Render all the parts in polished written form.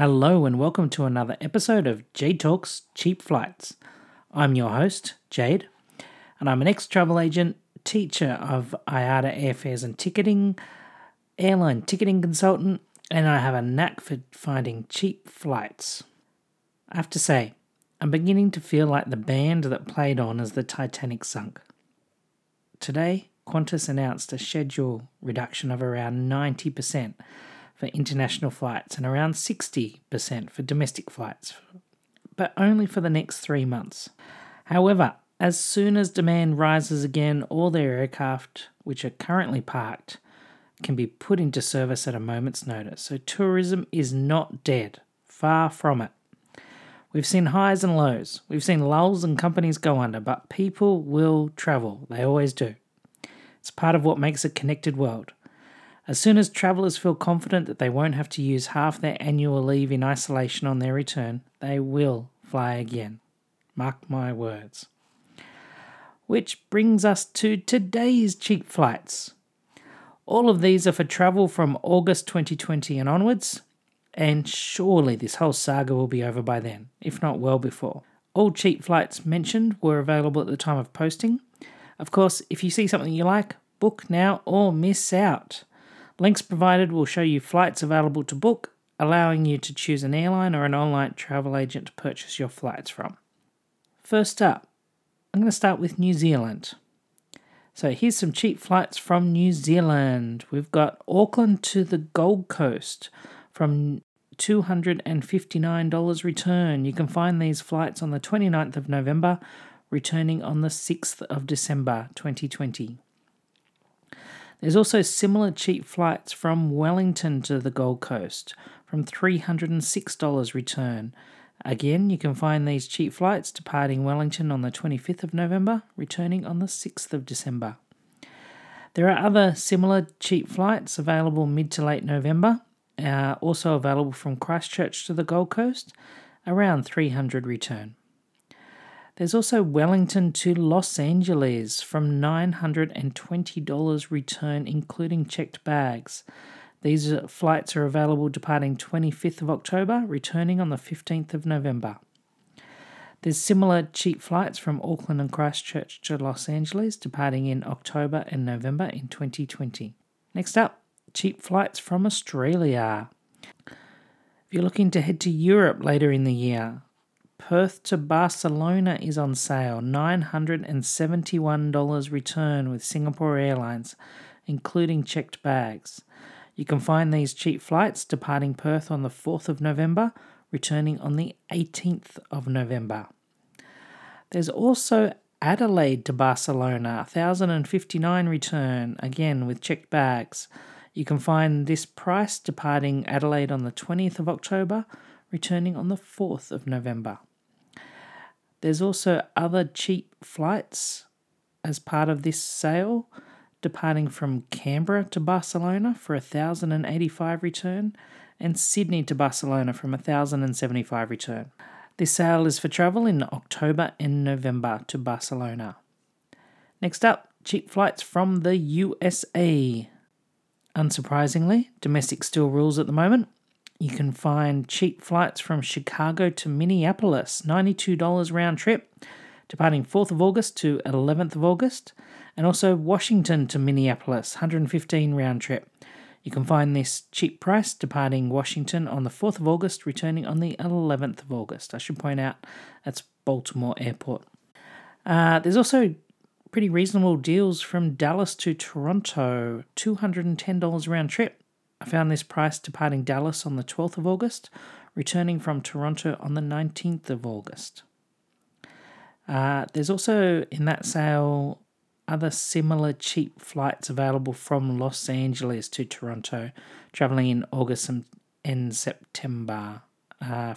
Hello and welcome to another episode of Jade Talks Cheap Flights. I'm your host, Jade, and I'm an ex-travel agent, teacher of IATA airfares and ticketing, airline ticketing consultant, and I have a knack for finding cheap flights. I have to say, I'm beginning to feel like the band that played on as the Titanic sunk. Today, Qantas announced a schedule reduction of around 90%. For international flights and around 60% for domestic flights, but only for the next 3 months. However, as soon as demand rises again, all their aircraft, which are currently parked, can be put into service at a moment's notice. So tourism is not dead. Far from it. We've seen highs and lows. We've seen lulls and companies go under, but people will travel. They always do. It's part of what makes a connected world. As soon as travellers feel confident that they won't have to use half their annual leave in isolation on their return, they will fly again. Mark my words. Which brings us to today's cheap flights. All of these are for travel from August 2020 and onwards, and surely this whole saga will be over by then, if not well before. All cheap flights mentioned were available at the time of posting. Of course, if you see something you like, book now or miss out. Links provided will show you flights available to book, allowing you to choose an airline or an online travel agent to purchase your flights from. First up, I'm going to start with New Zealand. So here's some cheap flights from New Zealand. We've got Auckland to the Gold Coast from $259 return. You can find these flights on the 29th of November, returning on the 6th of December 2020. There's also similar cheap flights from Wellington to the Gold Coast from $306 return. Again, you can find these cheap flights departing Wellington on the 25th of November, returning on the 6th of December. There are other similar cheap flights available mid to late November, also available from Christchurch to the Gold Coast, around $300 return. There's also Wellington to Los Angeles from $920 return, including checked bags. These flights are available departing 25th of October, returning on the 15th of November. There's similar cheap flights from Auckland and Christchurch to Los Angeles, departing in October and November in 2020. Next up, cheap flights from Australia. If you're looking to head to Europe later in the year, Perth to Barcelona is on sale, $971 return with Singapore Airlines, including checked bags. You can find these cheap flights departing Perth on the 4th of November, returning on the 18th of November. There's also Adelaide to Barcelona, $1,059 return, again with checked bags. You can find this price departing Adelaide on the 20th of October, returning on the 4th of November. There's also other cheap flights as part of this sale, departing from Canberra to Barcelona for $1,085 return and Sydney to Barcelona from $1,075 return. This sale is for travel in October and November to Barcelona. Next up, cheap flights from the USA. Unsurprisingly, domestic still rules at the moment. You can find cheap flights from Chicago to Minneapolis, $92 round trip, departing 4th of August to 11th of August, and also Washington to Minneapolis, $115 round trip. You can find this cheap price departing Washington on the 4th of August, returning on the 11th of August. I should point out that's Baltimore Airport. There's also pretty reasonable deals from Dallas to Toronto, $210 round trip. I found this price departing Dallas on the 12th of August, returning from Toronto on the 19th of August. There's also, in that sale, other similar cheap flights available from Los Angeles to Toronto, travelling in August and September.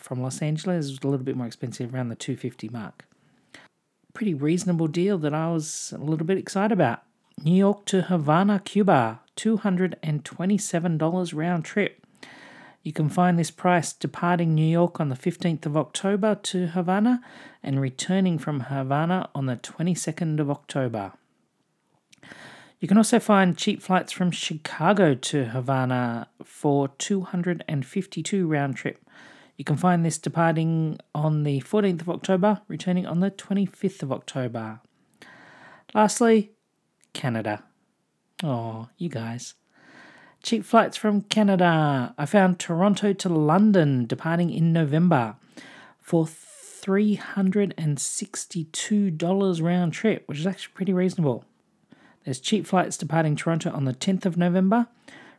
From Los Angeles, it's a little bit more expensive, around the $250 mark. Pretty reasonable deal that I was a little bit excited about. New York to Havana, Cuba, $227 round trip. You can find this price departing New York on the 15th of October to Havana and returning from Havana on the 22nd of October. You can also find cheap flights from Chicago to Havana for $252 round trip. You can find this departing on the 14th of October, returning on the 25th of October. Lastly, Canada. Oh, you guys. Cheap flights from Canada. I found Toronto to London departing in November for $362 round trip, which is actually pretty reasonable. There's cheap flights departing Toronto on the 10th of November,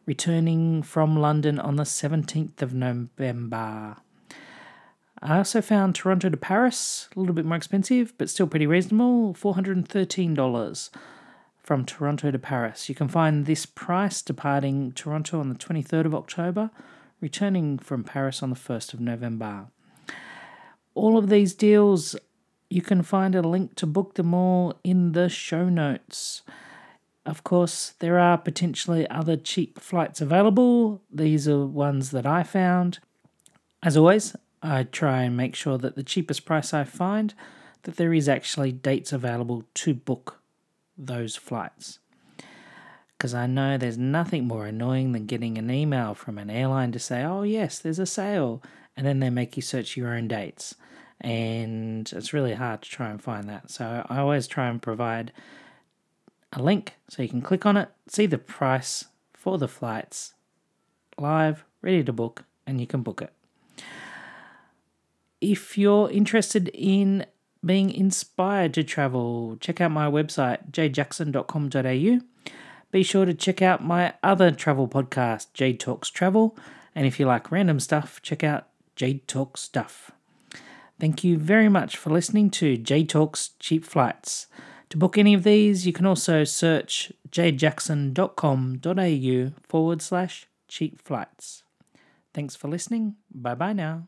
returning from London on the 17th of November. I also found Toronto to Paris, a little bit more expensive, but still pretty reasonable, $413 from Toronto to Paris. You can find this price departing Toronto on the 23rd of October, returning from Paris on the 1st of November. All of these deals, you can find a link to book them all in the show notes. Of course, there are potentially other cheap flights available. These are ones that I found. As always, I try and make sure that the cheapest price I find, that there is actually dates available to book those flights. Because I know there's nothing more annoying than getting an email from an airline to say, oh yes, there's a sale. And then they make you search your own dates. And it's really hard to try and find that. So I always try and provide a link so you can click on it, see the price for the flights, live, ready to book, and you can book it. If you're interested in being inspired to travel, check out my website, jadejackson.com.au. Be sure to check out my other travel podcast, Jade Talks Travel. And if you like random stuff, check out Jade Talks Stuff. Thank you very much for listening to Jade Talks Cheap Flights. To book any of these, you can also search jadejackson.com.au/cheap flights. Thanks for listening. Bye-bye now.